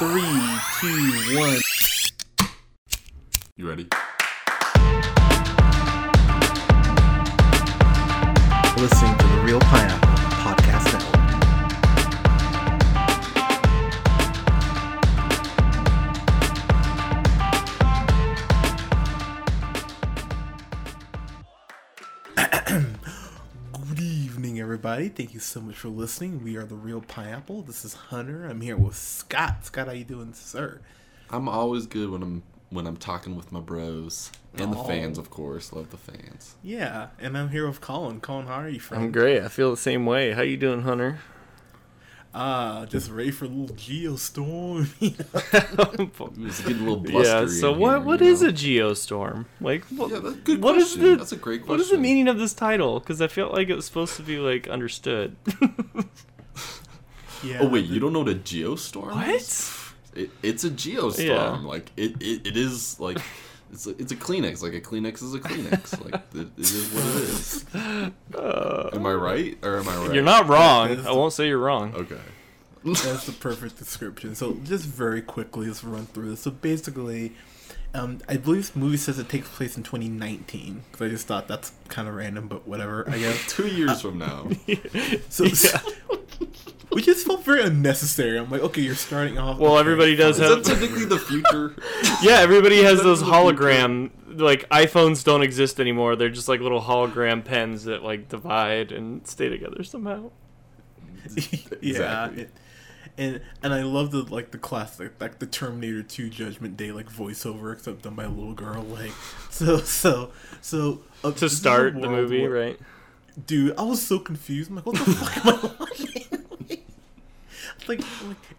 3, 2, 1. You ready? Listening to the Real Pineapple Podcast Network. Good evening, everybody. Thank you so much for listening. We are the Real Pineapple. This is Hunter. I'm here with Scott. Scott, how you doing, sir? I'm always good when I'm talking with my bros. And the fans, of course. Love the fans. Yeah, and I'm here with Colin. Colin, how are you, friend? I'm great. I feel the same way. How you doing, Hunter? Just ready for a little geostorm. It was a good little blustery. Yeah, so what is a geostorm? Like, that's a great question. What is the meaning of this title? Because I felt like it was supposed to be, like, understood. Yeah. Oh, wait, you don't know what a geostorm is? What? It's a geostorm, yeah. Like it is like it's a Kleenex, like a Kleenex is a Kleenex, like it is what it is. Am I right? You're not wrong. I won't say you're wrong. Okay, that's the perfect description. So just very quickly, let's run through this. So basically, I believe this movie says it takes place in 2019. Because I just thought that's kind of random, but whatever. I guess 2 years from now. Which just felt very unnecessary. I'm like, okay, you're starting off. Well, everybody does have. Is that technically the future? Yeah, everybody has those hologram. Like, iPhones don't exist anymore. They're just like little hologram pens that like divide and stay together somehow. Exactly. Yeah. And I love the like the classic like the Terminator 2 Judgment Day like voiceover except done by a little girl like so to start the movie where, right? Dude, I was so confused. I'm like, what the fuck am I watching?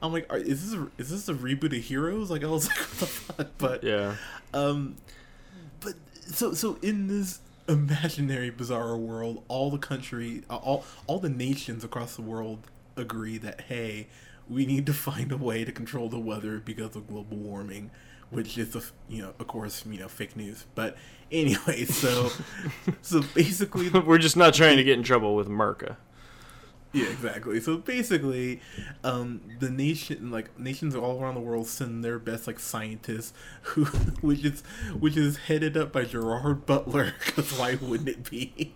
I'm like, is this a reboot of Heroes? Like, I was like, what the fuck? But yeah, but so in this imaginary bizarro world, all the nations across the world agree that hey, we need to find a way to control the weather because of global warming, which is of course fake news. But anyway, so basically, we're just not trying to get in trouble with Merca. Yeah, exactly. So basically, the nations all around the world send their best like scientists, which is headed up by Gerard Butler. Because why wouldn't it be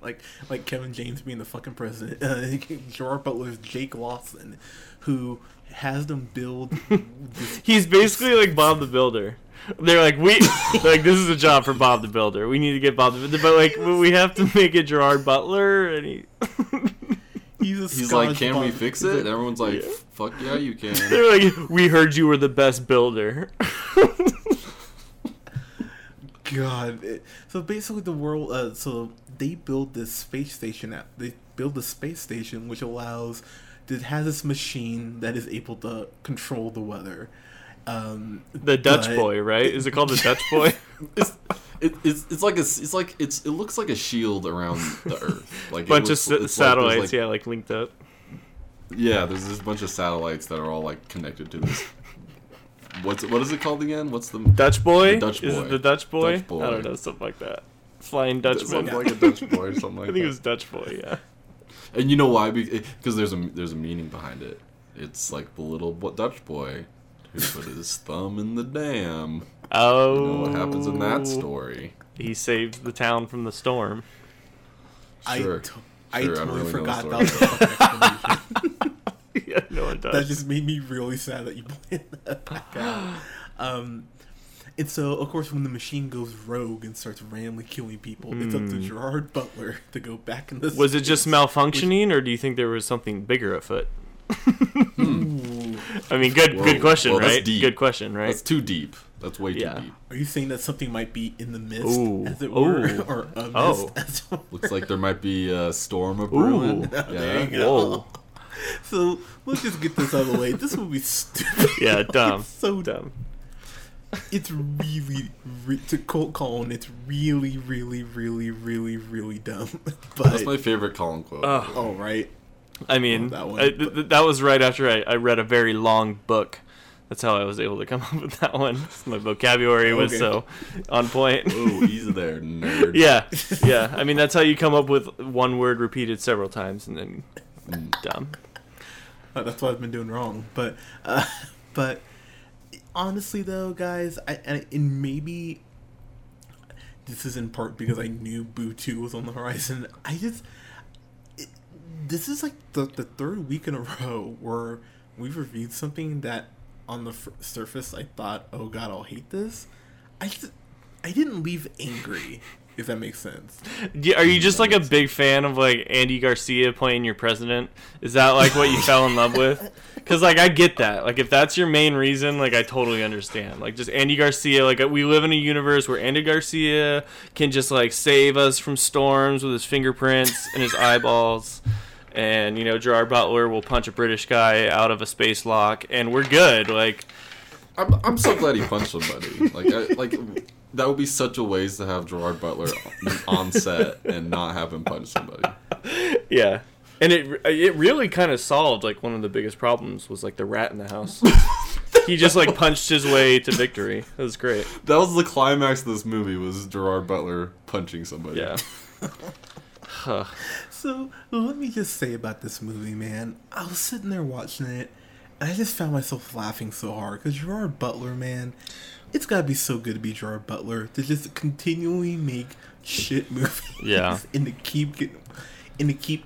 like Kevin James being the fucking president? Gerard Butler is Jake Lawson, who has them build. He's basically like Bob the Builder. They're like this is a job for Bob the Builder. We need to get Bob the Builder, but like we have to make it Gerard Butler and he. He's like, can we fix it? And everyone's like, yeah. Fuck yeah, you can. They're like, we heard you were the best builder. God. So basically the world, they build this space station, which has this machine that is able to control the weather. The Dutch boy, right? Is it called the Dutch boy? It looks like a shield around the Earth, like bunch of satellites, like, linked up. Yeah, there's this bunch of satellites that are all like connected to this. What is it called again? What's the Dutch boy? The Dutch boy. Is it the Dutch boy? Dutch boy? I don't know, something like that. Flying Dutchman. Something like a Dutch boy or something like that. I think it was Dutch boy. Yeah. And you know why? Because there's a meaning behind it. It's like the little Dutch boy. Who put his thumb in the dam. Oh. You know what happens in that story. He saved the town from the storm. Sure. I totally forgot about that explanation. Yeah, no it does. That just made me really sad that you pointed that back out. And so, of course, when the machine goes rogue and starts randomly killing people, it's up to Gerard Butler to go back in the space. Was it just malfunctioning, or do you think there was something bigger afoot? I mean, good question, well, right? Deep. Good question, right? That's too deep. That's way too deep. Are you saying that something might be in the mist, as it were, or a mist? As it were? Looks like there might be a storm brewing. Yeah. There you go. So let's just get this out of the way. This movie's stupid. Yeah, dumb. It's so dumb. It's really to quote Colin. It's really, really, really, really, really dumb. But that's my favorite Colin quote. All right. I mean, that was right after I read a very long book. That's how I was able to come up with that one. My vocabulary was so on point. Oh, easy there, nerd. Yeah. I mean, that's how you come up with one word repeated several times and then dumb. That's what I've been doing wrong. But But honestly, though, guys, and maybe this is in part because I knew Boo 2 was on the horizon. This is like the third week in a row where we've reviewed something that on the surface I thought, oh god, I'll hate this. I didn't leave angry, if that makes sense. Are you just like a big fan of like Andy Garcia playing your president? Is that like what you fell in love with? Because like I get that. Like if that's your main reason, like I totally understand. Like just Andy Garcia. Like we live in a universe where Andy Garcia can just like save us from storms with his fingerprints and his eyeballs. And, you know, Gerard Butler will punch a British guy out of a space lock, and we're good. Like, I'm so glad he punched somebody. Like, that would be such a waste to have Gerard Butler on set and not have him punch somebody. Yeah, and it really kind of solved like one of the biggest problems was like the rat in the house. He just like punched his way to victory. That was great. That was the climax of this movie, was Gerard Butler punching somebody. Yeah. Huh. So let me just say about this movie, man, I was sitting there watching it, and I just found myself laughing so hard, because Gerard Butler, man, it's gotta be so good to be Gerard Butler, to just continually make shit movies, yeah, and to keep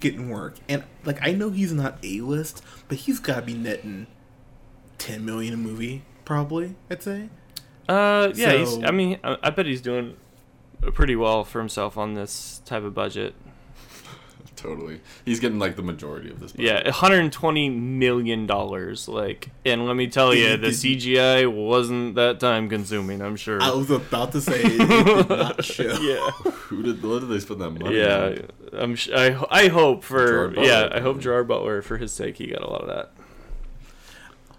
getting work. And like, I know he's not A-list, but he's gotta be netting $10 million a movie, probably. I'd say. Yeah. So, I bet he's doing pretty well for himself on this type of budget. Totally. He's getting like the majority of this budget. Yeah, $120 million. Like, and let me tell you, the CGI wasn't that time consuming, I'm sure. I was about to say it did not show. Yeah. What did they spend that money on? Yeah. I hope Gerard Butler, for his sake, he got a lot of that.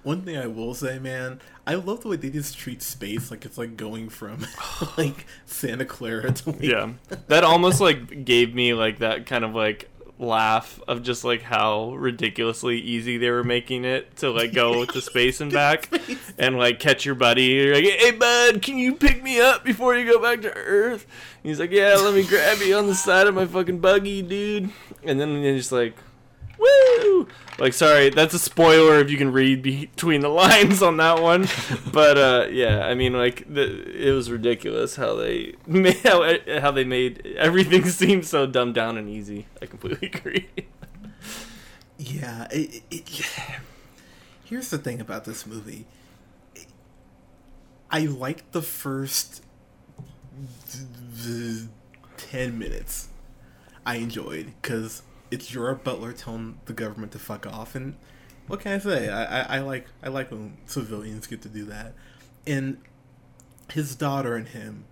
One thing I will say, man, I love the way they just treat space like it's like going from like Santa Clara to like... Yeah. That almost like gave me like that kind of like laugh of just like how ridiculously easy they were making it to like go to space and back and like catch your buddy. You're like, hey bud, can you pick me up before you go back to Earth? And he's like, yeah, let me grab you on the side of my fucking buggy, dude. And then they're just like, woo! Like, sorry, that's a spoiler if you can read between the lines on that one. But yeah, I mean, like, it was ridiculous how they made everything seem so dumbed down and easy. I completely agree. Yeah, here's the thing about this movie. I liked the first 10 minutes. I enjoyed, because it's Gerard Butler telling the government to fuck off, and what can I say? I like when civilians get to do that. And his daughter and him,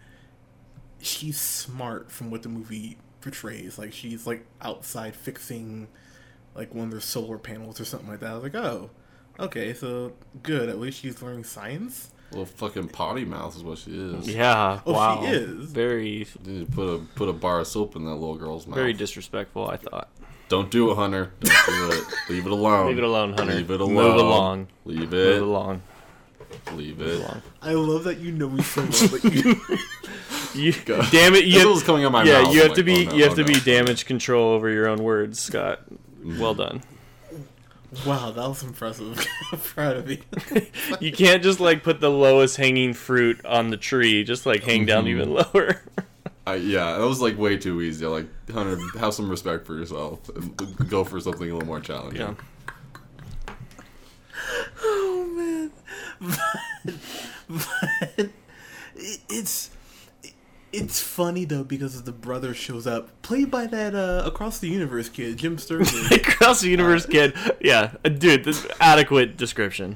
she's smart from what the movie portrays. Like, she's like outside fixing like one of their solar panels or something like that. I was like, oh, okay, so good. At least she's learning science. Little fucking potty mouth is what she is. Yeah, oh, wow. She is very. Dude, put a bar of soap in that little girl's mouth. Very disrespectful, I thought. Don't do it, Hunter. Don't do it. Leave it alone. Leave it alone, Hunter. Leave it alone. Move along. Leave it. Move along. Leave it. I love that you know me so well. But you damn it! You was coming out my mouth. Yeah, you have to be. You have to be damage control over your own words, Scott. Well done. Wow, that was impressive. I'm proud of you. You can't just like put the lowest hanging fruit on the tree. Just like hang down even lower. Yeah, that was like way too easy. Like, Hunter, have some respect for yourself and go for something a little more challenging. Yeah. Oh man, but it's funny though, because the brother shows up, played by that Across the Universe kid, Jim Sturgess. Across the Universe kid, yeah, dude, this adequate description.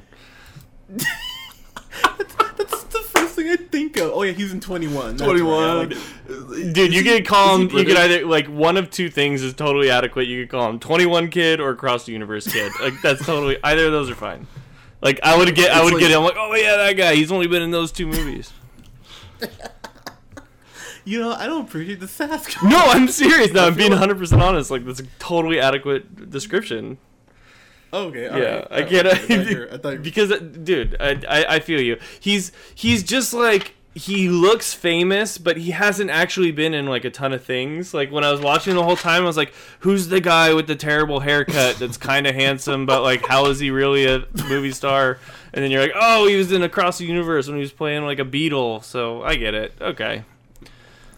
I think of. Oh yeah, he's in 21. 21. Right. Like, dude, you could call him. You could either like one of two things is totally adequate. You could call him 21 kid or Across the Universe kid. Like, that's totally, either of those are fine. Like I would get him like, oh yeah, that guy. He's only been in those two movies. You know, I don't appreciate the sass. No, I'm serious. No, I'm being 100% honest. Like, that's a totally adequate description. Okay, all yeah, right. I can't. I thought you were... Because, dude, I feel you. He's just like he looks famous, but he hasn't actually been in like a ton of things. Like when I was watching the whole time, I was like, who's the guy with the terrible haircut that's kind of handsome, but like, how is he really a movie star? And then you're like, oh, he was in Across the Universe when he was playing like a Beatle. So I get it. Okay.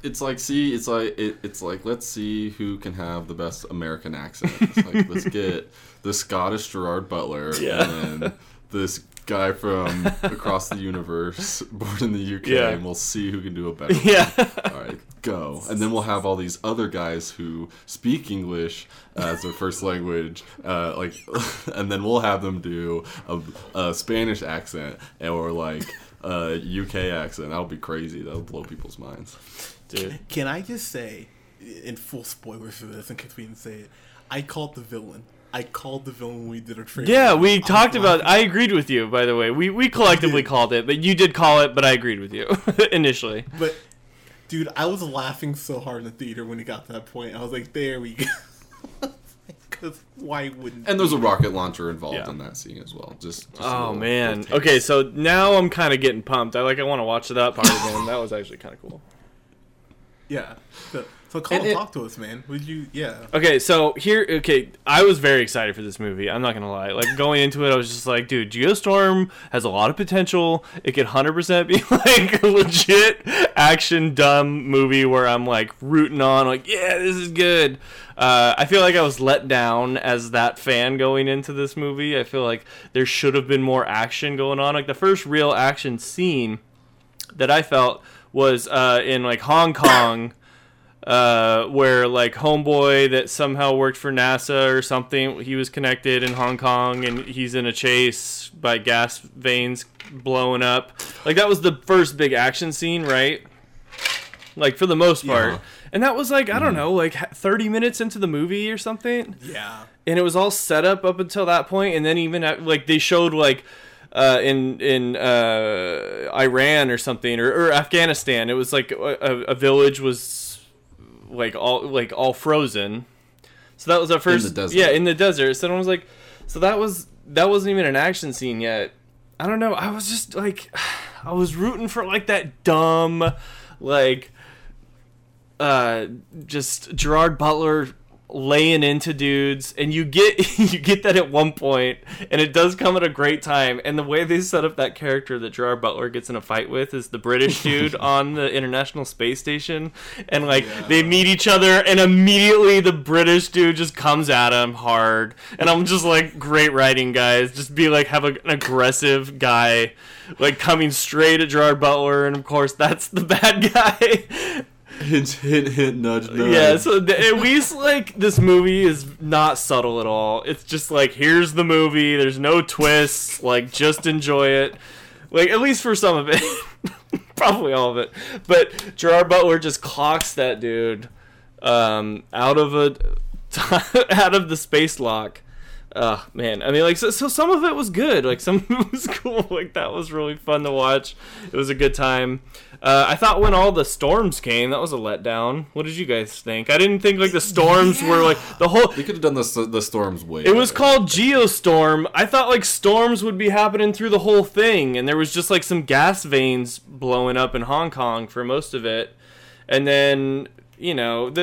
It's like, see, it's like, let's see who can have the best American accent. It's like, let's get the Scottish Gerard Butler and then this guy from Across the Universe, born in the UK, and we'll see who can do a better one. All right, go. And then we'll have all these other guys who speak English as their first language, and then we'll have them do a Spanish accent or like a UK accent. That'll be crazy. That'll blow people's minds. Dude, can I just say, in full spoilers for this, in case we didn't say it, I called the villain when we did our trailer. Yeah, we talked about it. I agreed with you, by the way. We collectively called it, but you did call it, but I agreed with you initially. But, dude, I was laughing so hard in the theater when it got to that point. I was like, there we go. Because why wouldn't And there's a rocket launcher involved in that scene as well. Just oh, man. Okay, so now I'm kind of getting pumped. I want to watch that part again. That was actually kind of cool. Yeah, so call and talk to us, man. Would you? Yeah. Okay, so here. Okay, I was very excited for this movie. I'm not gonna lie. Like going into it, I was just like, dude, Geostorm has a lot of potential. It could 100% be like a legit action dumb movie where I'm like rooting on, like, yeah, this is good. I feel like I was let down as that fan going into this movie. I feel like there should have been more action going on. Like the first real action scene that I felt was in like Hong Kong, where like homeboy that somehow worked for NASA or something, he was connected in Hong Kong and he's in a chase by gas veins blowing up. Like that was the first big action scene, right? Like for the most part. Yeah. And that was like, I don't know, like 30 minutes into the movie or something. Yeah. And it was all set up until that point. And then even at, like they showed like in Iran or something or Afghanistan, it was like a village was all frozen. So that was the first in the desert. So I was like, so that wasn't even an action scene yet. I don't know. I was just like, I was rooting for like that dumb, like, just Gerard Butler laying into dudes, and you get that at one point, and it does come at a great time. And the way they set up that character that Gerard Butler gets in a fight with is the British dude on the International Space Station, and like they meet each other, and immediately the British dude just comes at him hard, and I'm just like, great writing, guys. Just be like, have an aggressive guy like coming straight at Gerard Butler, and of course that's the bad guy. Hint, nudge, nudge. Yeah, so at least, like, this movie is not subtle at all. It's just, like, here's the movie. There's no twists. Like, just enjoy it. Like, at least for some of it. Probably all of it. But Gerard Butler just clocks that dude out of the space lock. Man. I mean, like, so some of it was good. Like, some of it was cool. Like, that was really fun to watch. It was a good time. I thought when all the storms came, that was a letdown. What did you guys think? I didn't think, like, the storms were, like, the whole... They could have done the storms way better. It was called Geostorm. I thought, like, storms would be happening through the whole thing, and there was just, like, some gas veins blowing up in Hong Kong for most of it. And then, you know,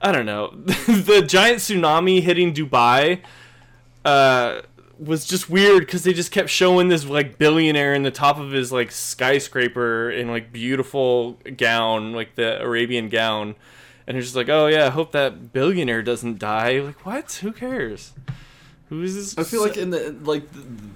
I don't know. The giant tsunami hitting Dubai... was just weird because they just kept showing this like billionaire in the top of his like skyscraper in like beautiful gown, like the Arabian gown, and it's just like, oh yeah, I hope that billionaire doesn't die. Like, what? Who cares? Who is this? I feel like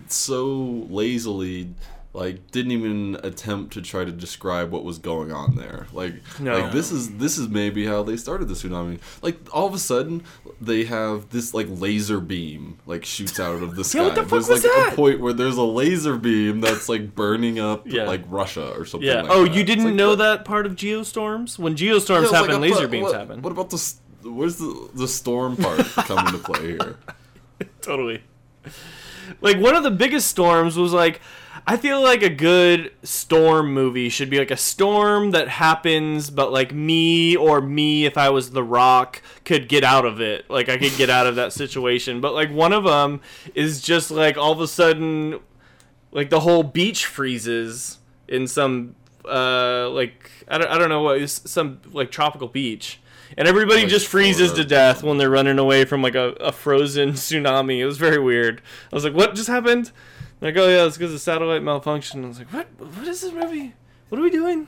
so lazily. Like, didn't even attempt to try to describe what was going on there. Like, no. Like this is maybe how they started the tsunami. Like, all of a sudden, they have this, like, laser beam, like, shoots out of the sky. Yeah, what the fuck was that? A point where there's a laser beam that's, like, burning up, like, Russia or something like that. Oh, you didn't know that part of Geostorms? When Geostorms happen, laser beams happen. What about where's the storm part come into play here? Totally. Like, one of the biggest storms was, like... I feel like a good storm movie should be like a storm that happens, but like me if I was The Rock could get out of it. Like I could get out of that situation. But like one of them is just like all of a sudden like the whole beach freezes in some like I don't know what, some like tropical beach, and everybody like just freezes to death when they're running away from like a frozen tsunami. It was very weird. I was like, what just happened? And I go, yeah, it's because the satellite malfunction. I was like, what is this movie? What are we doing?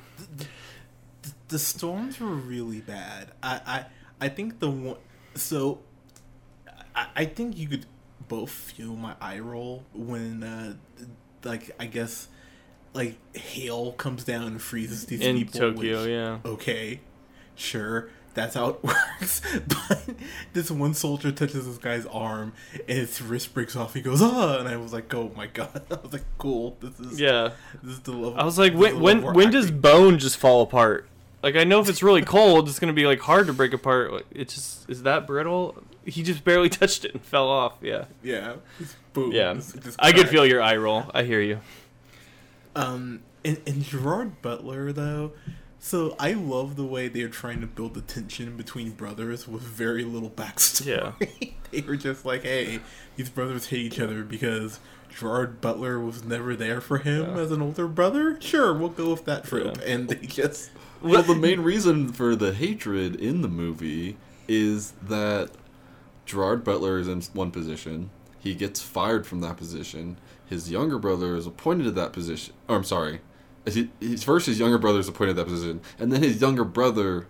The storms were really bad. I think the one, so I think you could both feel my eye roll when like I guess like hail comes down and freezes these in people in Tokyo, which, yeah. Okay. Sure. That's how it works. But this one soldier touches this guy's arm and his wrist breaks off. He goes, ah, and I was like, oh my god. I was like, cool. This is the level. I was like, when does bone just fall apart? Like, I know if it's really cold, it's going to be, like, hard to break apart. Like, it just is that brittle? He just barely touched it and fell off, yeah. Yeah. Boom. Yeah. It's I could feel your eye roll. I hear you. And Gerard Butler, though, so I love the way they're trying to build the tension between brothers with very little backstory. Yeah. They were just like, hey, these brothers hate each other because Gerard Butler was never there for him as an older brother. Sure, we'll go with that trope. Yeah. And they just... Well, the main reason for the hatred in the movie is that Gerard Butler is in one position. He gets fired from that position. His younger brother is appointed to that position. Oh, I'm sorry. First, his younger brother is appointed to that position, and then his younger brother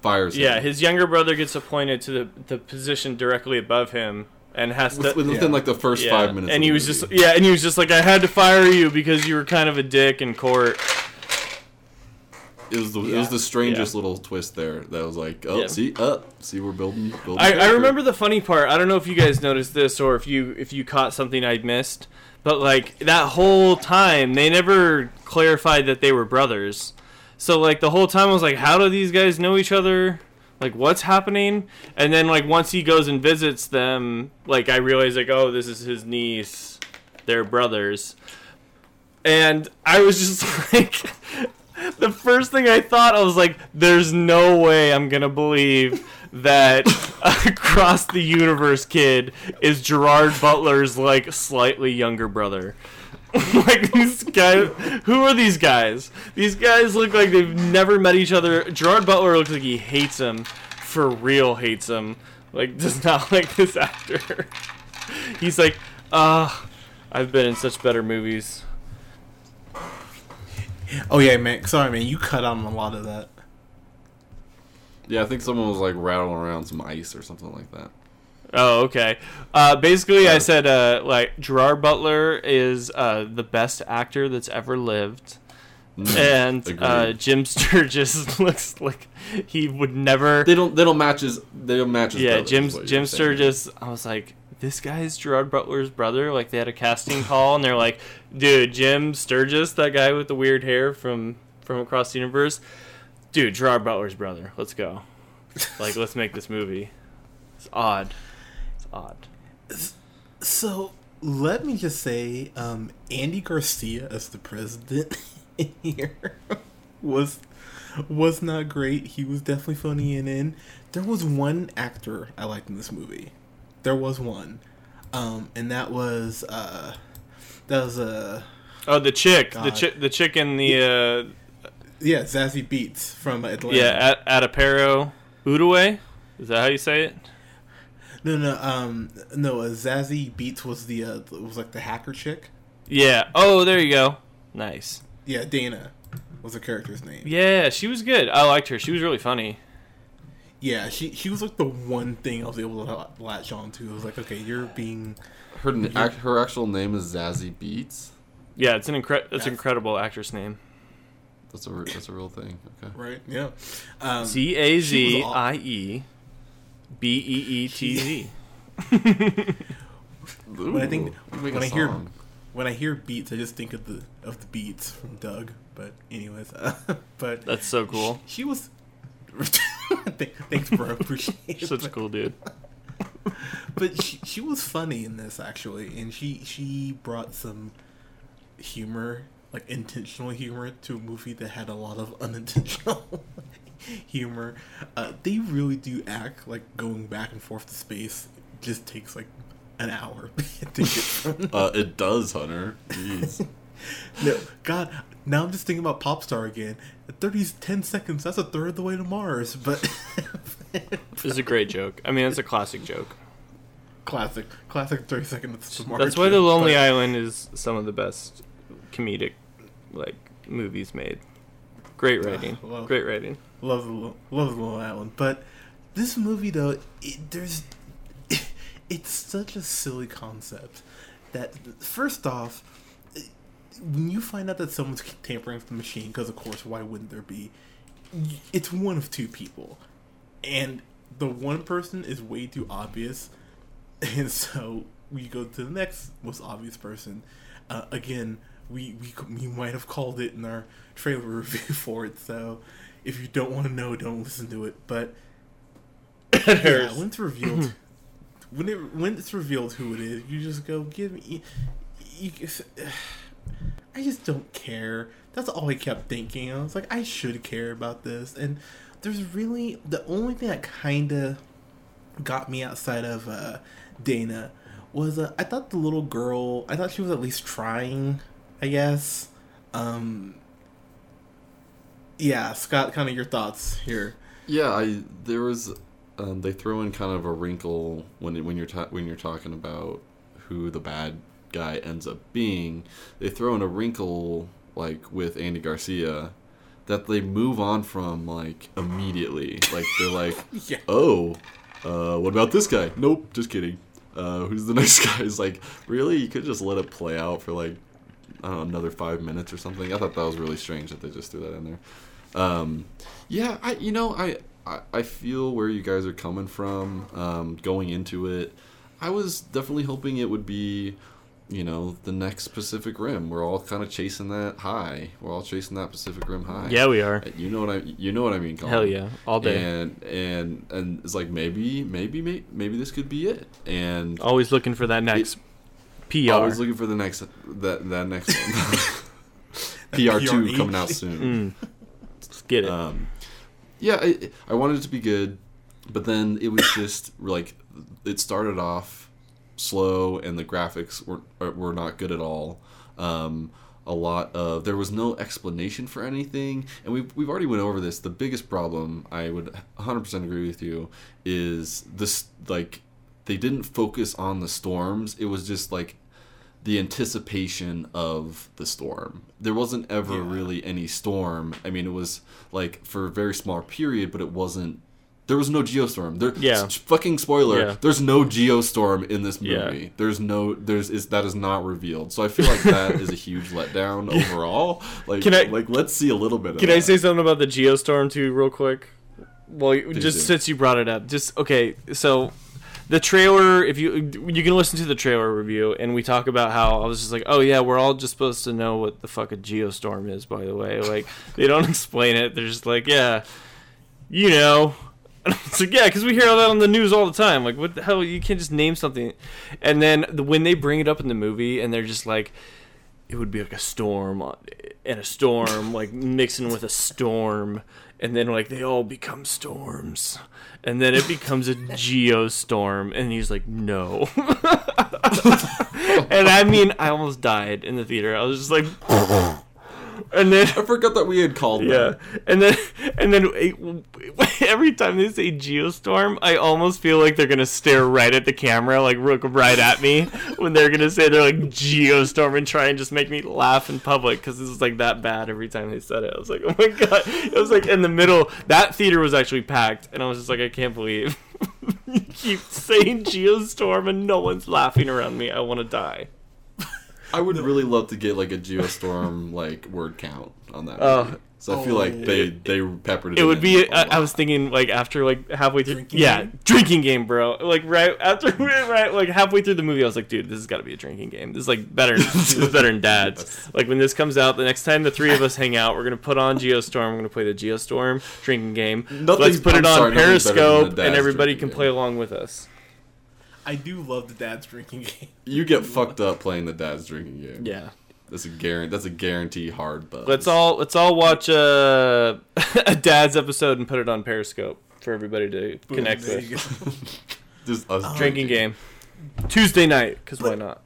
fires him. Yeah, his younger brother gets appointed to the position directly above him. And has to within like the first 5 minutes. And he was just and he was just like, I had to fire you because you were kind of a dick in court. It was the strangest little twist there. That was like, see, we're building. I remember the funny part. I don't know if you guys noticed this or if you caught something I missed, but like that whole time they never clarified that they were brothers. So like the whole time I was like, how do these guys know each other? Like, what's happening? And then like once he goes and visits them, like I realized like, oh, this is his niece. They're brothers. And I was just like. The first thing I thought, I was like, there's no way I'm going to believe that Across the Universe Kid is Gerard Butler's, like, slightly younger brother. Like, these guys, who are these guys? These guys look like they've never met each other. Gerard Butler looks like he hates him, for real hates him. Like, does not like this actor. He's like, I've been in such better movies. Oh yeah, man. Sorry, man. You cut on a lot of that. Yeah, I think someone was like rattling around some ice or something like that. Oh, okay. Basically, I said like Gerard Butler is the best actor that's ever lived, and Jim Sturgess looks like he would never. They don't match his. They don't match his. Yeah, Jim Sturgess. I was like. This guy's Gerard Butler's brother. Like, they had a casting call, and they're like, dude, Jim Sturgess, that guy with the weird hair from Across the Universe, dude, Gerard Butler's brother. Let's go. Like, let's make this movie. It's odd. So, let me just say, Andy Garcia as the president in here was not great. He was definitely funny in. There was one actor I liked in this movie. There was one, and that was the chick, God. the chick in the Zazie Beetz from Atlanta. Yeah, Adapero Oduwe, is that how you say it? No, Zazie Beetz was was like the hacker chick. Yeah. Oh, there you go. Nice. Yeah, Dana was the character's name. Yeah, she was good. I liked her. She was really funny. Yeah, she was like the one thing I was able to latch on to. I was like, okay, you're being... Her actual name is Zazie Beetz? Yeah, it's an incredible actress name. That's a real thing. Okay. Right, yeah. Zaziebeetz. When I hear Beetz, I just think of the Beats from Doug. But anyways, but that's so cool. She was... Thanks, bro. Appreciate it. Such a cool dude. But she was funny in this, actually, and she brought some humor, like intentional humor, to a movie that had a lot of unintentional humor. They really do act like going back and forth to space just takes like an hour to get from. It does, Hunter. Jeez. No, God, now I'm just thinking about Popstar again. 10 seconds, that's a third of the way to Mars, but... This is a great joke. I mean, it's a classic joke. Classic 30 seconds to Mars. That's why The Lonely Island is some of the best comedic, movies made. Great writing. Love The Lonely Island. But this movie, though, it's such a silly concept that, first off, when you find out that someone's tampering with the machine, because of course, why wouldn't there be? It's one of two people. And the one person is way too obvious. And so we go to the next most obvious person. Again, we might have called it in our trailer review for it. So if you don't want to know, don't listen to it. But yeah, when it's revealed who it is, you just go, give me... I just don't care. That's all I kept thinking. I was like, I should care about this. And there's really... The only thing that kind of got me outside of Dana was I thought the little girl... I thought she was at least trying, I guess. Yeah, Scott, kind of your thoughts here. Yeah, there was... they throw in kind of a wrinkle when you're talking about who the bad guy ends up being. They throw in a wrinkle with Andy Garcia that they move on from immediately. They're yeah. What about this guy? Nope, just kidding. Who's the next guy? It's really, you could just let it play out for I don't know, another 5 minutes or something. I thought that was really strange that they just threw that in there. Yeah, I feel where you guys are coming from, going into it. I was definitely hoping it would be, the next Pacific Rim. We're all kind of chasing that high. We're all chasing that Pacific Rim high. Yeah, we are. You know what I mean, Colin. Hell yeah, all day. And it's maybe this could be it. And always looking for that next PR. Always looking for the next that next one. PR2 coming out soon. Let's get it. Yeah, I wanted it to be good, but then it was just, it started off slow, and the graphics were not good at all. There was no explanation for anything, and we've already went over this. The biggest problem, I would 100% agree with you, is this, they didn't focus on the storms. It was just, the anticipation of the storm. There wasn't ever really any storm. I mean, it was for a very small period, but it wasn't. There was no geostorm. Fucking spoiler. Yeah. There's no geostorm in this movie. Yeah. That is not revealed. So I feel that is a huge letdown overall. Let's see a little bit of that. Can I say something about the geostorm too, real quick? Well, since you brought it up, okay. So. The trailer, if you can listen to the trailer review, and we talk about how I was just oh yeah, we're all just supposed to know what the fuck a geostorm is, by the way. They don't explain it. They're just yeah, And it's yeah, because we hear all that on the news all the time. What the hell? You can't just name something. And then when they bring it up in the movie, and they're just it would be a storm and a storm, mixing with a storm. And then, they all become storms. And then it becomes a geostorm. And he's no. And I mean, I almost died in the theater. I was just And then I forgot that we had called that. Yeah. And then every time they say geostorm, I almost feel they're going to stare right at the camera, look right at me when they're going to say they're geostorm and try and just make me laugh in public because this is that bad every time they said it. I was oh my God. It was in the middle. That theater was actually packed and I was just I can't believe you keep saying geostorm and no one's laughing around me. I want to die. I would really love to get a geostorm word count on that. So I feel they peppered it. It would be. I was thinking after halfway through. Drinking game, bro. Halfway through the movie, I was dude, this has got to be a drinking game. This is better. This is better than Dad's. When this comes out, the next time the three of us hang out, we're gonna put on geostorm. We're gonna play the geostorm drinking game. Let's put it on Periscope, and everybody can play along with us. I do love the Dad's drinking game. You get fucked up playing the Dad's drinking game. Yeah, that's a guarantee hard buzz. Let's all watch a Dad's episode and put it on Periscope for everybody to connect with. Just us drinking game Tuesday night, because why not?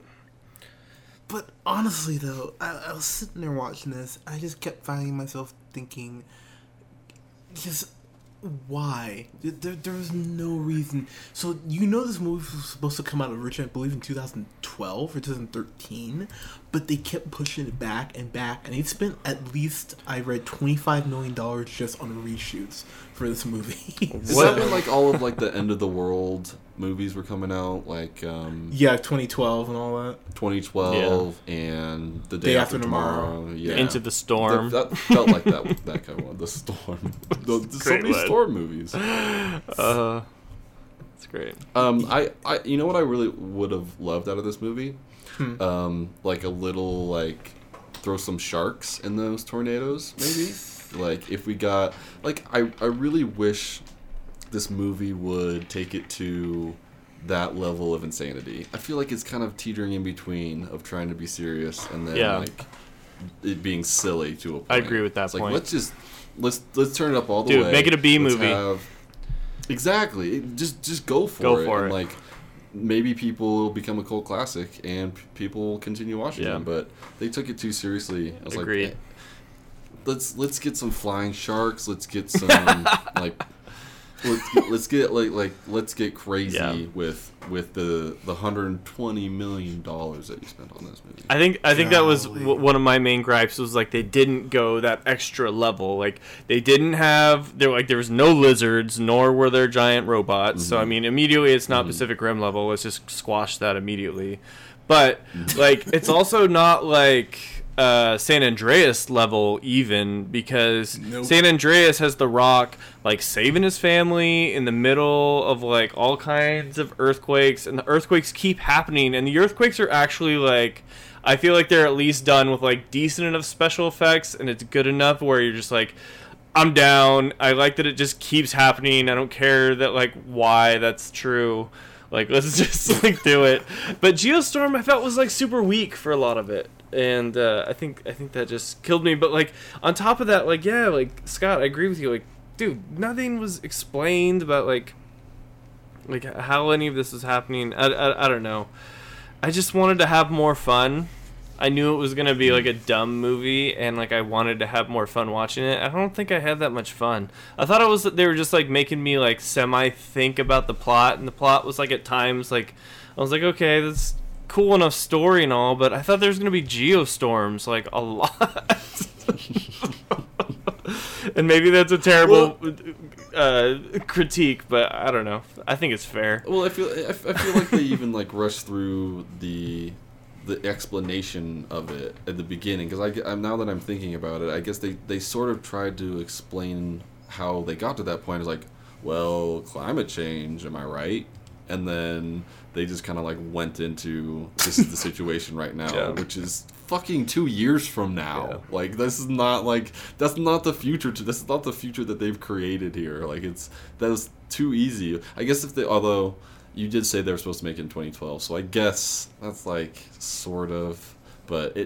But honestly, though, I was sitting there watching this. I just kept finding myself thinking, just why? There was no reason. So, you know, this movie was supposed to come out originally, I believe, in 2012 or 2013, but they kept pushing it back and back, and they spent at least, I read, $25 million just on reshoots for this movie. Is that when, like, all of, like, the end of the world movies were coming out, like, yeah, 2012 and all that. 2012 and the day after tomorrow. Yeah. Into the Storm. That felt like that kind of one. The Storm. So many Storm movies. It's great. You know what I really would have loved out of this movie, like a little, like, throw some sharks in those tornadoes, maybe. Like, if we got, like, I really wish this movie would take it to that level of insanity. I feel like it's kind of teetering in between of trying to be serious and then like it being silly to a point. I agree with that point. Like, let's turn it up all the way. Dude, make it a B movie. Exactly. Just go for it. And, like, maybe people will become a cult classic and people will continue watching them, but they took it too seriously. I was like, let's get some flying sharks. Let's get some like. Let's get crazy with the $120 million that you spent on this movie. I think that was one of my main gripes, was like they didn't go that extra level. Like they didn't have there was no lizards, nor were there giant robots. Mm-hmm. So I mean, immediately it's not Pacific Rim level. Let's just squash that immediately. But like it's also not like San Andreas level even, because San Andreas has The Rock like saving his family in the middle of like all kinds of earthquakes, and the earthquakes keep happening, and the earthquakes are actually like, I feel like they're at least done with like decent enough special effects, and it's good enough where you're just like, I'm down. I like that it just keeps happening. I don't care that like why that's true. Like, let's just like do it. But Geostorm I felt was like super weak for a lot of it. And I think that just killed me. But like on top of that, like Scott, I agree with you. Like, dude, nothing was explained about like how any of this was happening. I don't know. I just wanted to have more fun. I knew it was gonna be like a dumb movie, and like I wanted to have more fun watching it. I don't think I had that much fun. I thought it was that they were just like making me like semi think about the plot, and the plot was like at times like I was like, okay, this. Cool enough story and all, but I thought there was gonna be geostorms like a lot. And maybe that's a terrible critique, but I don't know. I think it's fair. Well, I feel like they even like rush through the explanation of it at the beginning, because I'm now that I'm thinking about it, I guess they sort of tried to explain how they got to that point. It's like, well, climate change, am I right? And then they just kind of like went into, this is the situation right now, which is fucking 2 years from now. Yeah. Like, this is not like, that's not the future. This is not the future that they've created here. Like, that was too easy. I guess although you did say they were supposed to make it in 2012. So I guess that's like sort of, but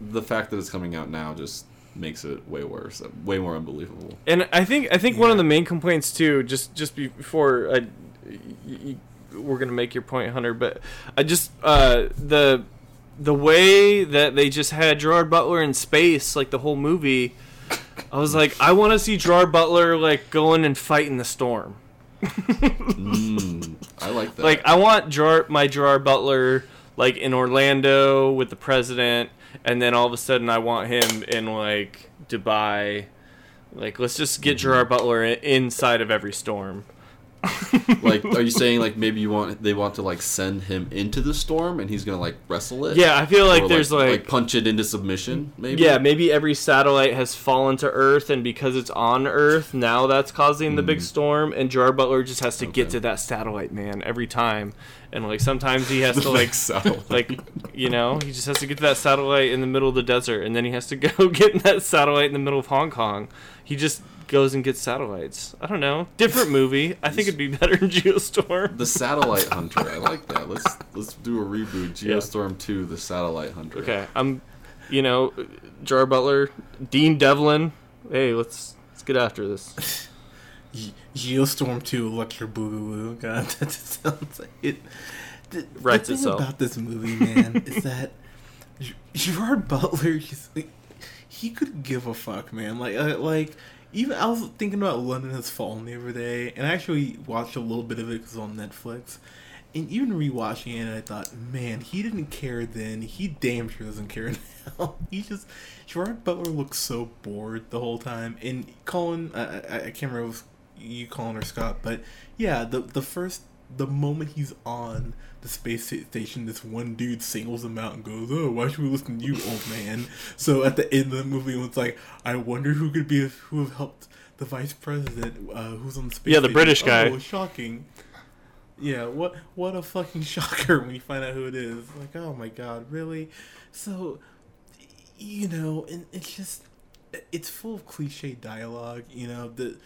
the fact that it's coming out now just makes it way worse, way more unbelievable. And I think one of the main complaints too, just before we're gonna make your point, Hunter, but I just the way that they just had Gerard Butler in space like the whole movie, I was like, I want to see Gerard Butler like going and fighting the storm. I like that. Like, I want Gerard Butler like in Orlando with the president, and then all of a sudden I want him in like Dubai. Like, let's just get Gerard Butler inside of every storm. Like, are you saying like maybe they want to like send him into the storm and he's gonna like wrestle it? Yeah, I feel like there's like punch it into submission. Maybe. Yeah, maybe every satellite has fallen to Earth, and because it's on Earth now, that's causing the big storm. And Gerard Butler just has to get to that satellite, man, every time. And like sometimes he has to like satellite. Like, you know, he just has to get to that satellite in the middle of the desert, and then he has to go get in that satellite in the middle of Hong Kong. He just goes and gets satellites. I don't know. Different movie. I think it'd be better in Geostorm. The Satellite Hunter. I like that. Let's do a reboot. Geostorm 2, The Satellite Hunter. Okay. Gerard Butler, Dean Devlin. Hey, let's get after this. Geostorm 2, Electric Boogaloo. God, that just sounds like it. The thing itself about this movie, man, is that Gerard Butler, he could give a fuck, man. Even I was thinking about London Has Fallen the other day, and I actually watched a little bit of it because it was on Netflix. And even rewatching it, I thought, man, he didn't care then. He damn sure doesn't care now. Gerard Butler looks so bored the whole time. And Colin, I can't remember if you Colin or Scott, but yeah, the moment he's on the space station, this one dude singles him out and goes, "Oh, why should we listen to you, old man?" So at the end of the movie, it's like, I wonder who have helped the vice president who's on the space. Yeah, the station. British guy. Oh, shocking. Yeah, what a fucking shocker when you find out who it is. Like, oh my god, really? So, and it's full of cliche dialogue. The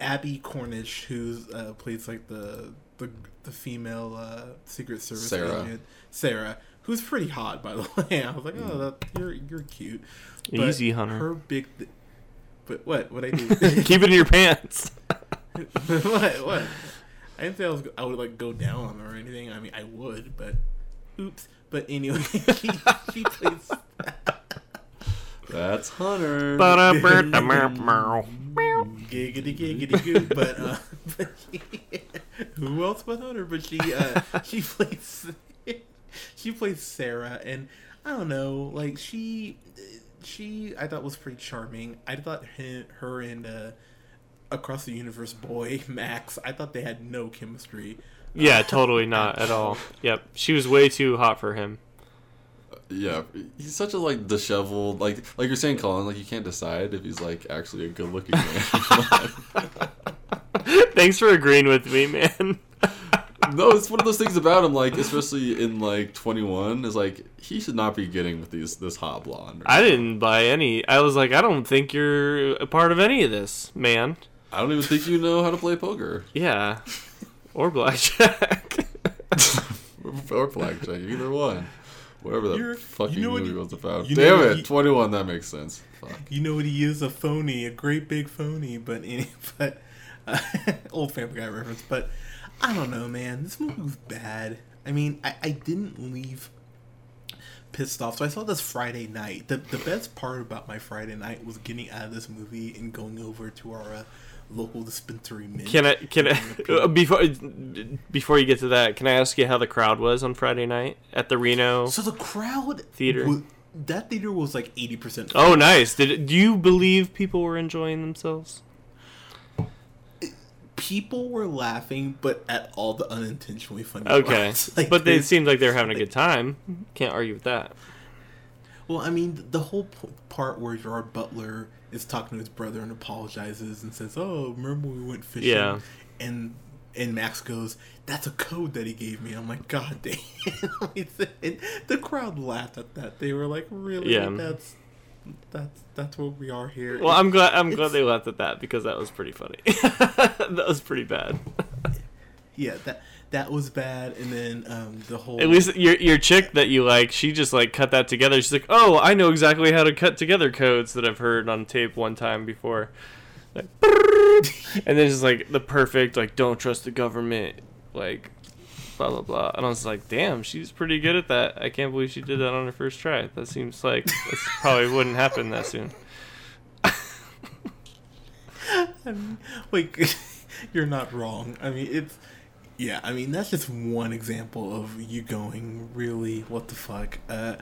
Abby Cornish, who plays like the female Secret Service agent, Sarah, who's pretty hot, by the way. I was like, oh, you're cute. But easy, Hunter. But what I do? Keep it in your pants. What? I didn't say I would go down on her or anything. I mean, I would, but oops. But anyway, she plays. That's Hunter. Giggity goo. But who else but Hunter? But she plays Sarah, and I don't know. Like she I thought was pretty charming. I thought her and Across the Universe boy Max, I thought they had no chemistry. Yeah, totally not at all. Yep, she was way too hot for him. Yeah, he's such a disheveled, like you're saying, Colin. Like you can't decide if he's actually a good looking man. Thanks for agreeing with me, man. No, it's one of those things about him, especially in 21, is he should not be getting with this hot blonde. I didn't buy any. I was I don't think you're a part of any of this, man. I don't even think you know how to play poker. Yeah, or blackjack, either one. Whatever that fucking movie was about. Damn it, 21. That makes sense. Fuck. You know what he is? A phony, a great big phony. But old Family Guy reference. But I don't know, man. This movie was bad. I mean, I didn't leave pissed off. So I saw this Friday night. The best part about my Friday night was getting out of this movie and going over to our local dispensary. Can I before you get to that, can I ask you how the crowd was on Friday night at the Reno? So the crowd theater, that theater was 80%. Oh, nice! Do you believe people were enjoying themselves? People were laughing, but at all the unintentionally funny. Okay, but they seemed like they were having a good time. Can't argue with that. Well, I mean, the whole part where Gerard Butler is talking to his brother and apologizes and says, "Oh, remember we went fishing?" Yeah. And Max goes, "That's a code that he gave me." I'm like, "God damn!" And the crowd laughed at that. They were like, "Really? Yeah. That's what we are here." Well, I'm glad they laughed at that because that was pretty funny. That was pretty bad. Yeah, that was bad, and then the whole... At least your chick that you like, she just, cut that together. She's like, oh, I know exactly how to cut together codes that I've heard on tape one time before. And then just, the perfect, don't trust the government, blah, blah, blah. And I was like, damn, she's pretty good at that. I can't believe she did that on her first try. That seems like this probably wouldn't happen that soon. You're not wrong. I mean, it's... Yeah, I mean, that's just one example of you going, really, what the fuck? I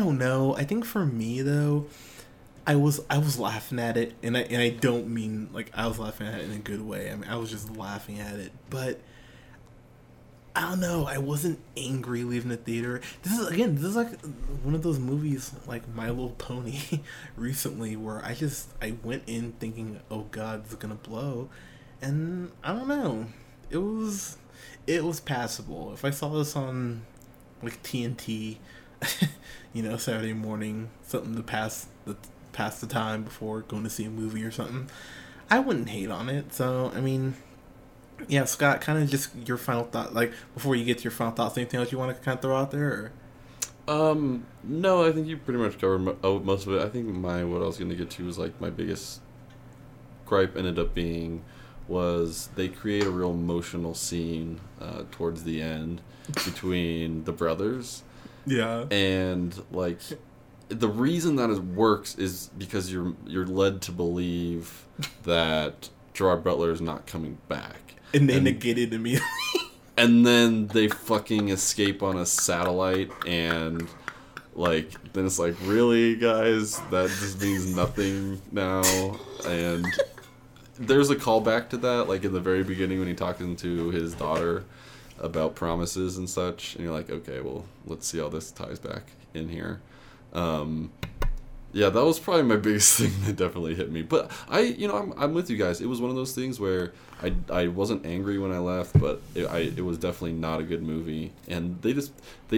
don't know. I think for me, though, I was laughing at it, and I don't mean, I was laughing at it in a good way. I mean, I was just laughing at it, but I don't know. I wasn't angry leaving the theater. This is one of those movies like My Little Pony recently where I went in thinking, oh, God, this is going to blow. And I don't know, it was passable. If I saw this on TNT, Saturday morning, something to pass the time before going to see a movie or something, I wouldn't hate on it. So I mean, yeah, Scott, kind of just your final thought, before you get to your final thoughts, anything else you want to kind of throw out there? Or? No, I think you pretty much covered most of it. I think what I was gonna get to was my biggest gripe ended up being. Was they create a real emotional scene towards the end between the brothers, Yeah. And, like, the reason that it works is because you're led to believe that Gerard Butler is not coming back. And they negate it immediately. And then they fucking escape on a satellite, and, like, then it's like, really, guys? That just means nothing now. And there's a callback to that, like, in the very beginning when he's talking to his daughter about promises and such, and you're like, okay, well, let's see how this ties back in here. Yeah, that was probably my biggest thing that definitely hit me. But I'm with you guys. It was one of those things where I wasn't angry when I left, but it was definitely not a good movie. And they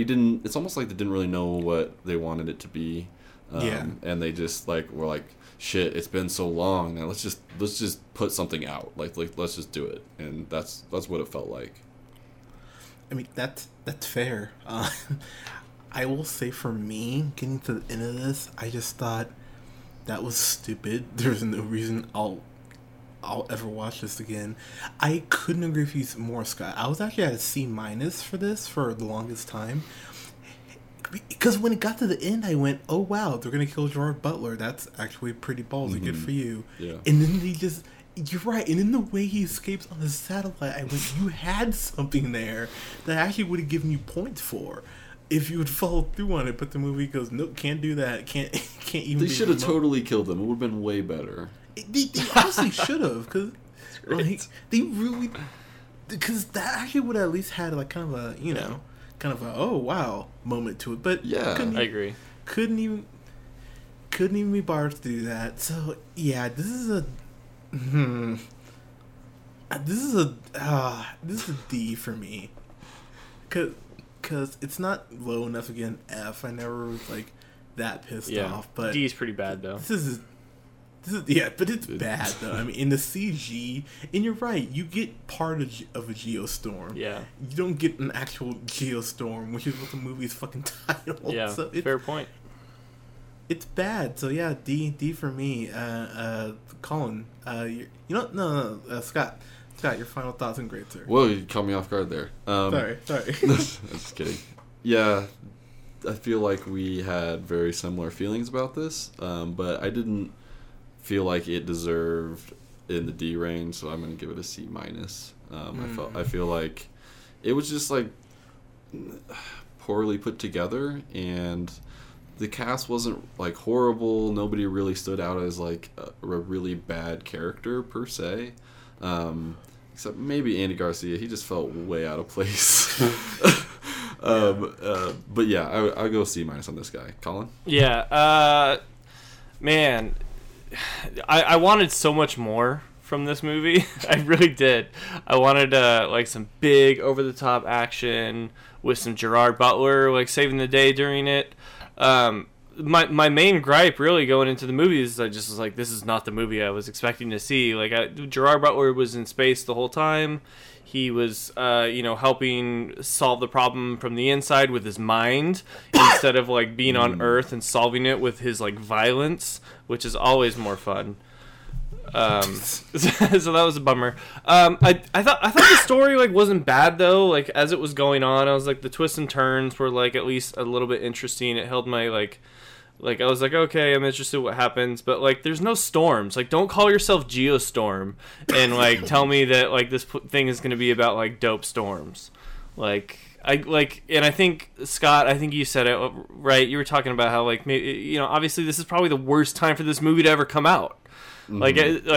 didn't. It's almost like they didn't really know what they wanted it to be. Yeah. And they just were like, shit, it's been so long. Now let's just put something out. Like let's just do it. And that's what it felt like. I mean, that's fair. I will say for me, getting to the end of this, I just thought that was stupid. There's no reason I'll ever watch this again. I couldn't agree with you more, Scott. I was actually at a C- for this for the longest time. Because when it got to the end, I went, oh, wow, they're going to kill Gerard Butler. That's actually pretty ballsy. Mm-hmm. Good for you. Yeah. And then they just... You're right, and in the way he escapes on the satellite, I went, you had something there that actually would have given you points for if you would follow through on it, but the movie goes, nope, can't do that, can't even... They should have totally killed him. It would have been way better. They honestly should have, because they really... Because that actually would have at least had kind of a, oh, wow, moment to it, but... Yeah, I agree. Couldn't even be bothered to do that, so, yeah, this is a... This is a D for me, cause it's not low enough to get an F. I never was that pissed off. But D is pretty bad though. This is yeah, but it's bad though. I mean, in the CG, and you're right, you get part of a geostorm. Yeah, you don't get an actual geostorm, which is what the movie's fucking title. Yeah, so fair point. It's bad, so yeah, D for me. Colin, Scott, your final thoughts and grades there. Whoa, you caught me off guard there. Sorry. I'm just kidding. Yeah, I feel like we had very similar feelings about this, but I didn't feel like it deserved in the D range, so I'm gonna give it a C-. I feel like it was just poorly put together, and the cast wasn't horrible. Nobody really stood out as a really bad character per se, except maybe Andy Garcia. He just felt way out of place. But yeah, I'll go C- on this guy. Colin? Yeah, man, I wanted so much more from this movie. I really did. I wanted some big over the top action with some Gerard Butler saving the day during it. My main gripe really going into the movie is I just was this is not the movie I was expecting to see. Gerard Butler was in space the whole time. He was helping solve the problem from the inside with his mind instead of being on Earth and solving it with his violence, which is always more fun. So that was a bummer. I thought the story wasn't bad though. As it was going on, I was the twists and turns were at least a little bit interesting. It held my I was okay, I'm interested in what happens, but there's no storms. Don't call yourself Geostorm and tell me that this thing is going to be about dope storms. And I think, Scott, I think you said it right. You were talking about how maybe, obviously this is probably the worst time for this movie to ever come out.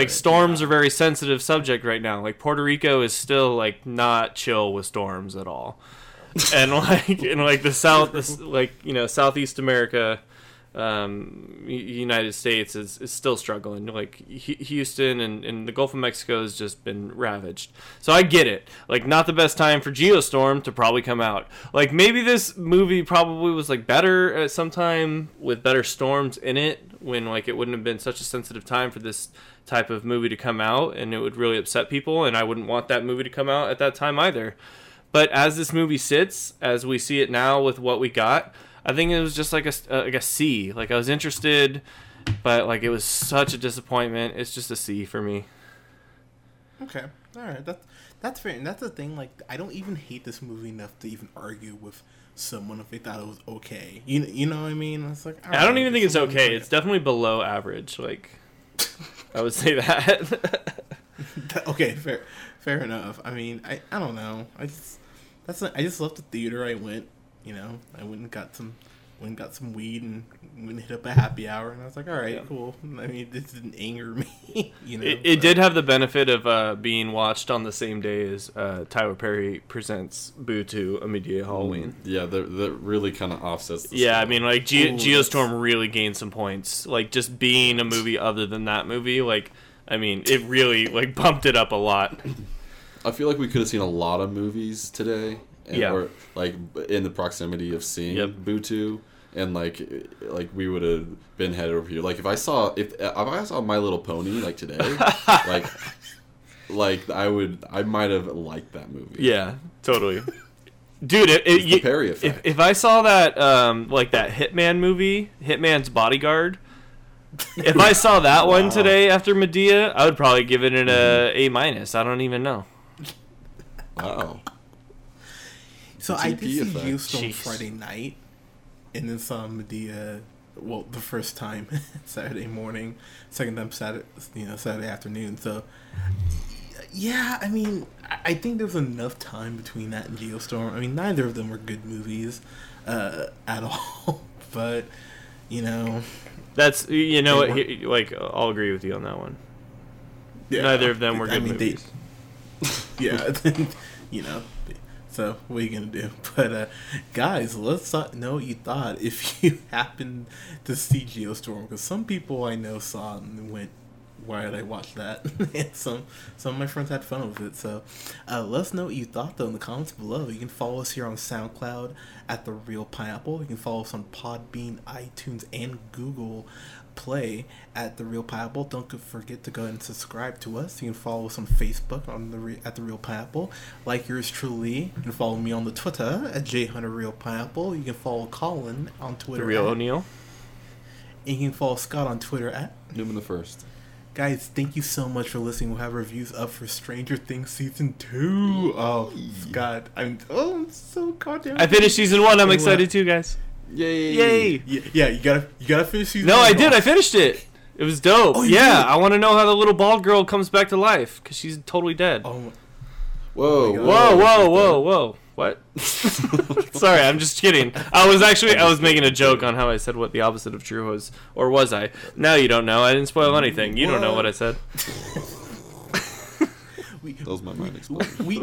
Storms are very sensitive subject right now. Puerto Rico is still not chill with storms at all, and the South, Southeast America, United States is still struggling. Houston and the Gulf of Mexico has just been ravaged. So I get it. Not the best time for Geostorm to probably come out. Maybe this movie probably was better at some time with better storms in it, when it wouldn't have been such a sensitive time for this type of movie to come out, and it would really upset people, and I wouldn't want that movie to come out at that time either. But as this movie sits, as we see it now with what we got, I think it was just a C. I was interested, but it was such a disappointment. It's just a C for me. Okay, all right, that's fair, and that's the thing. I don't even hate this movie enough to even argue with someone if they thought it was okay. You know what I mean? I was like, I don't even think it's okay. It's definitely below average. Like, I would say that. Okay, fair enough. I mean, I don't know. I just left the theater. I went, I went and got some. Went and got some weed and went and hit up a happy hour, and I was like, all right, cool. I mean, this didn't anger me, It did have the benefit of being watched on the same day as Tyler Perry Presents Boo 2: A Midnight Halloween. Yeah, that really kind of offsets the story. I mean, like, Geostorm really gained some points. Like, just being a movie other than that movie, like, I mean, it really, like, bumped it up a lot. I feel like we could have seen a lot of movies today. Or, like, in the proximity of seeing Boo 2, and like we would have been head over here. Like, if I saw My Little Pony like today, like I might have liked that movie. Yeah, totally, dude. The Perry effect. If I saw that like that Hitman movie, Hitman's Bodyguard. If I saw that one today after Medea, I would probably give it an A-. I don't even know. Wow. So I did see Geostorm Friday night, and then saw Medea, well, the first time Saturday morning, second time Saturday afternoon. So, yeah, I mean, I think there's enough time between that and Geostorm. I mean, neither of them were good movies at all, but, That's, I'll agree with you on that one. Yeah, neither of them were good movies. So what are you going to do? But guys, let's not know what you thought if you happened to see Geostorm. Because some people I know saw it and went, why did I watch that? And some of my friends had fun with it. So let us know what you thought, though, in the comments below. You can follow us here on SoundCloud at The Real Pineapple. You can follow us on Podbean, iTunes, and Google Play at The Real Pineapple. Don't forget to go ahead and subscribe to us. You can follow us on Facebook at The Real Pineapple. Like yours truly. You can follow me on the Twitter at JHunterRealPineapple. You can follow Colin on Twitter The Real O'Neill. And you can follow Scott on Twitter at Newman1. Guys, thank you so much for listening. We'll have reviews up for Stranger Things Season 2. Oh, God. I'm so goddamn... I finished Season 1. I'm excited, too, guys. Yay! Yeah, you gotta finish Season 1. No, I did. I finished it. It was dope. Oh, yeah, I want to know how the little bald girl comes back to life, because she's totally dead. Whoa. What? Sorry, I'm just kidding. I was making a joke on how I said what the opposite of true was, or was I? Now you don't know. I didn't spoil anything. You don't know what I said. That was my mind exploding. We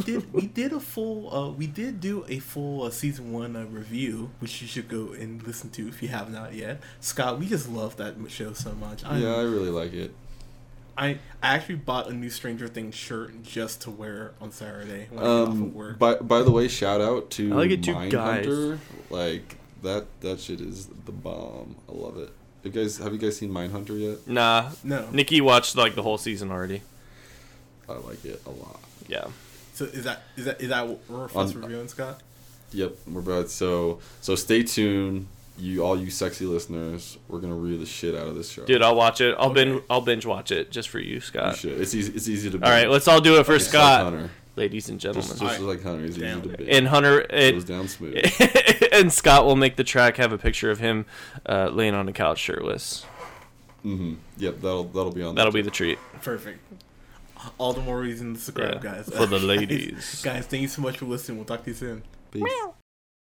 did do a full season 1 review, which you should go and listen to if you have not yet. Scott, we just love that show so much. I really like it. I actually bought a new Stranger Things shirt just to wear on Saturday when I got off of work. By the way, shout out to Mindhunter. Like that shit is the bomb. I love it. Have you guys seen Mindhunter yet? Nah. No. Nikki watched like the whole season already. I like it a lot. Yeah. So is that what we're first reviewing, Scott? Yep, we're about so stay tuned. All you sexy listeners, we're gonna review the shit out of this show. Dude, I'll watch it. I'll binge watch it just for you, Scott. You should. It's easy to binge. All right, let's all do it for Scott, like Hunter. Ladies and gentlemen. Just like Hunter, it's easy to binge. And Hunter goes down smooth. And Scott will make the track have a picture of him laying on the couch shirtless. Mm-hmm. Yep, that'll be on. That'll be the treat. Perfect. All the more reason to subscribe, guys. For the ladies, guys. Thank you so much for listening. We'll talk to you soon. Peace. Meow.